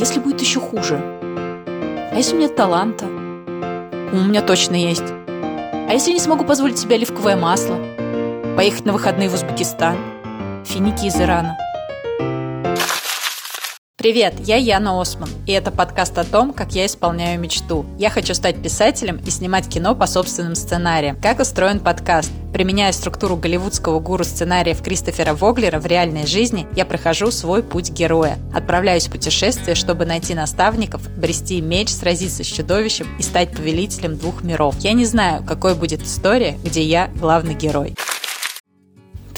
если будет еще хуже? А если у меня таланта? У меня точно есть. А если я не смогу позволить себе оливковое масло? Поехать на выходные в Узбекистан? Финики из Ирана? Привет, я Яна Осман, и это подкаст о том, как я исполняю мечту. Я хочу стать писателем и снимать кино по собственным сценариям. Как устроен подкаст? Применяя структуру голливудского гуру сценариев Кристофера Воглера в реальной жизни, я прохожу свой путь героя. Отправляюсь в путешествие, чтобы найти наставников, брести меч, сразиться с чудовищем и стать повелителем двух миров. Я не знаю, какой будет история, где я главный герой.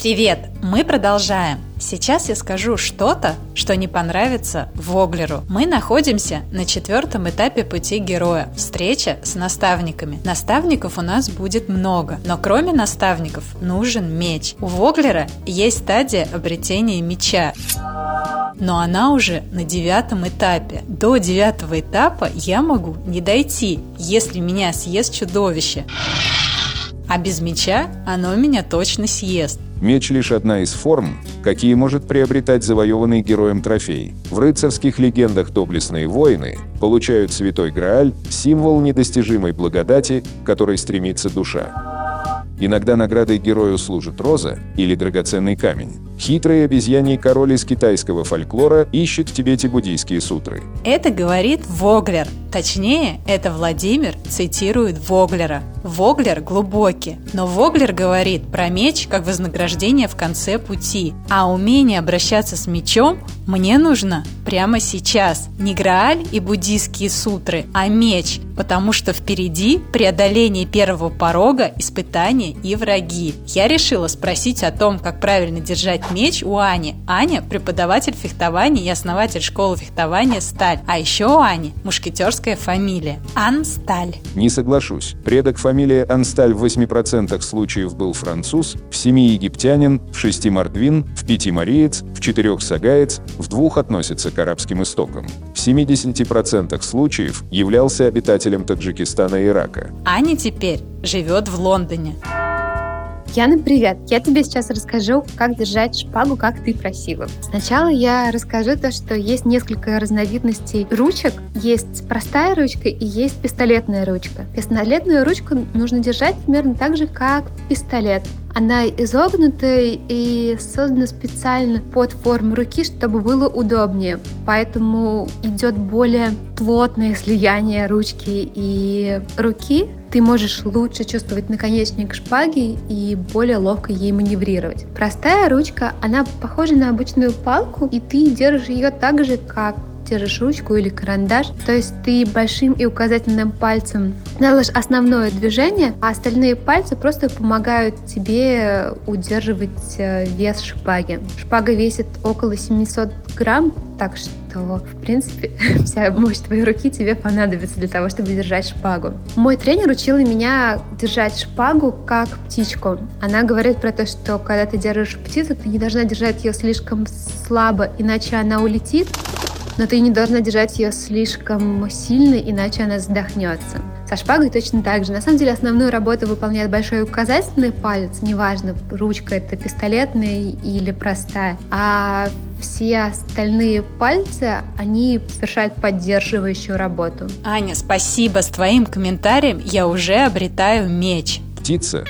Привет! Мы продолжаем. Сейчас я скажу что-то, что не понравится Воглеру. Мы находимся на 4-м этапе пути героя – встреча с наставниками. Наставников у нас будет много, но кроме наставников нужен меч. У Воглера есть стадия обретения меча, но она уже на 9-м этапе. До 9-го этапа я могу не дойти, если меня съест чудовище. А без меча оно меня точно съест. Меч лишь одна из форм, какие может приобретать завоеванный героем трофей. В рыцарских легендах доблестные воины получают святой Грааль, символ недостижимой благодати, к которой стремится душа. Иногда наградой герою служит роза или драгоценный камень. Хитрый обезьяний король из китайского фольклора ищет в Тибете буддийские сутры. Это говорит Воглер. Точнее, это Владимир цитирует Воглера. Воглер глубокий, но Воглер говорит про меч как вознаграждение в конце пути. А умение обращаться с мечом мне нужно прямо сейчас. Не Грааль и буддийские сутры, а меч, потому что впереди преодоление первого порога, испытания и враги. Я решила спросить о том, как правильно держать меч у Ани. Аня – преподаватель фехтования и основатель школы фехтования «Ансталь». А еще у Ани – мушкетерская фамилия – Ансталь. Не соглашусь. Предок фамилии Ансталь в 8% случаев был француз, в 7 египтянин, в 6 мордвин, в 5 мариец, в 4 сагаец, в 2 относится к арабским истокам. В 70% случаев являлся обитателем Таджикистана и Ирака. Аня теперь живет в Лондоне. Яна, привет! Я тебе сейчас расскажу, как держать шпагу, как ты просила. Сначала я расскажу то, что есть несколько разновидностей ручек. Есть простая ручка и есть пистолетная ручка. Пистолетную ручку нужно держать примерно так же, как пистолет. Она изогнутая и создана специально под форму руки, чтобы было удобнее. Поэтому идет более плотное слияние ручки и руки. Ты можешь лучше чувствовать наконечник шпаги и более ловко ей маневрировать. Простая ручка, она похожа на обычную палку, и ты держишь ее так же, как держишь ручку или карандаш, то есть ты большим и указательным пальцем делаешь основное движение, а остальные пальцы просто помогают тебе удерживать вес шпаги. Шпага весит около 700 грамм, так что в принципе вся мощь твоей руки тебе понадобится для того, чтобы держать шпагу. Мой тренер учила меня держать шпагу как птичку. Она говорит про то, что когда ты держишь птицу, ты не должна держать ее слишком слабо, иначе она улетит. Но ты не должна держать ее слишком сильно, иначе она задохнется. Со шпагой точно так же. На самом деле основную работу выполняет большой указательный палец, неважно, ручка это пистолетная или простая. А все остальные пальцы, они совершают поддерживающую работу. Аня, спасибо, с твоим комментарием я уже обретаю меч. Птица.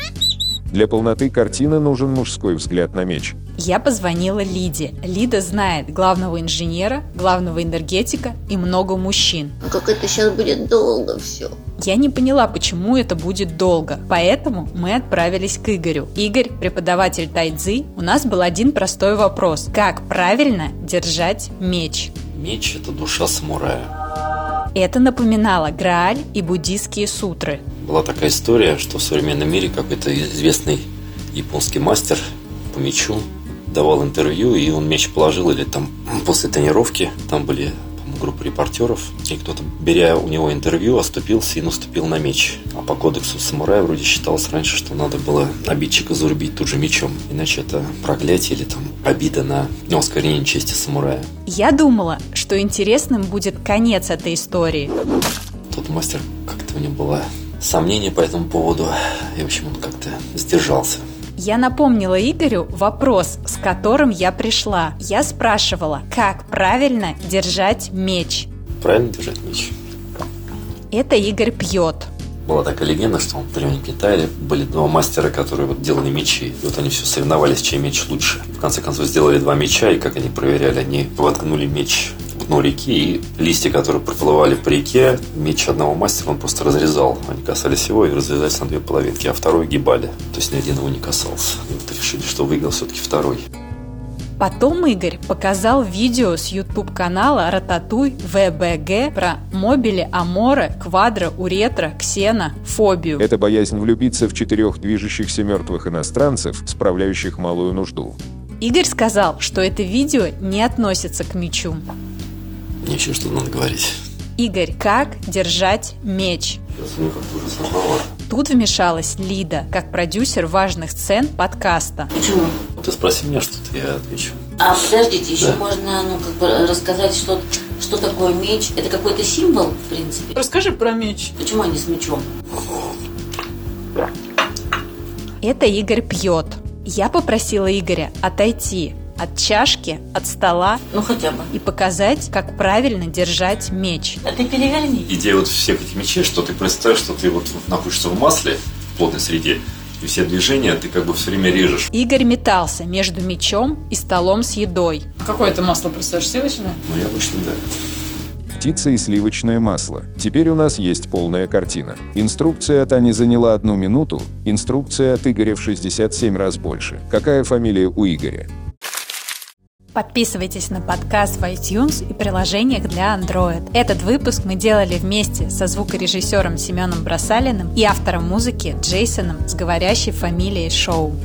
Для полноты картины нужен мужской взгляд на меч. Я позвонила Лиде. Лида знает главного инженера, главного энергетика и много мужчин. Как это сейчас будет долго все? Я не поняла, почему это будет долго, поэтому мы отправились к Игорю. Игорь, преподаватель тайцзи, у нас был один простой вопрос. Как правильно держать меч? Меч – это душа самурая. Это напоминало Грааль и буддийские сутры. Была такая история, что в современном мире какой-то известный японский мастер по мечу давал интервью, и он меч положил, или там после тренировки, там были группа репортеров, и кто-то, беря у него интервью, оступился и наступил на меч. А по кодексу самурая вроде считалось раньше, что надо было обидчика зарубить тут же мечом, иначе это проклятие или там обида на осквернение чести самурая. Я думала, что интересным будет конец этой истории. Тот мастер, как-то у него было сомнение по этому поводу, и в общем он как-то сдержался. Я напомнила Игорю вопрос, с которым я пришла. Я спрашивала, как правильно держать меч. Правильно держать меч? Это Игорь пьет. Была такая легенда, что в Древнем Китае были два мастера, которые делали мечи. И вот они все соревновались, чей меч лучше. В конце концов сделали два меча, и как они проверяли, они воткнули меч в дно реки, и листья, которые проплывали по реке, меч одного мастера он просто разрезал. Они касались его и разрезались на две половинки, а второй гибали. То есть ни один его не касался. И вот решили, что выиграл все-таки второй. Потом Игорь показал видео с YouTube-канала «Рататуй ВБГ» про мобили амора, квадро, уретро, ксена, фобию. Это боязнь влюбиться в 4 движущихся мертвых иностранцев, справляющих малую нужду. Игорь сказал, что это видео не относится к мечу. Мне еще что надо говорить. Игорь, как держать меч? Сейчас у меня как-то уже сорвало. Тут вмешалась Лида, как продюсер важных сцен подкаста. Почему? Ты спроси меня что-то, я отвечу. А подождите, еще да. Можно рассказать, что такое меч. Это какой-то символ, в принципе. Расскажи про меч. Почему они с мечом? Это Игорь пьет. Я попросила Игоря отойти от чашки, от стола. Ну, хотя бы. И показать, как правильно держать меч. А ты переверни. Идея вот всех этих мечей, что ты представишь, что ты вот находишься в масле, в плотной среде, и все движения ты как бы все время режешь. Игорь метался между мечом и столом с едой. Какое это масло представляешь? Сливочное? Ну, я обычно, да. Птица и сливочное масло. Теперь у нас есть полная картина. Инструкция от Ани заняла 1 минуту, инструкция от Игоря в 67 раз больше. Какая фамилия у Игоря? Подписывайтесь на подкаст в iTunes и приложениях для Android. Этот выпуск мы делали вместе со звукорежиссером Семеном Брасалиным и автором музыки Джейсоном с говорящей фамилией Шоу.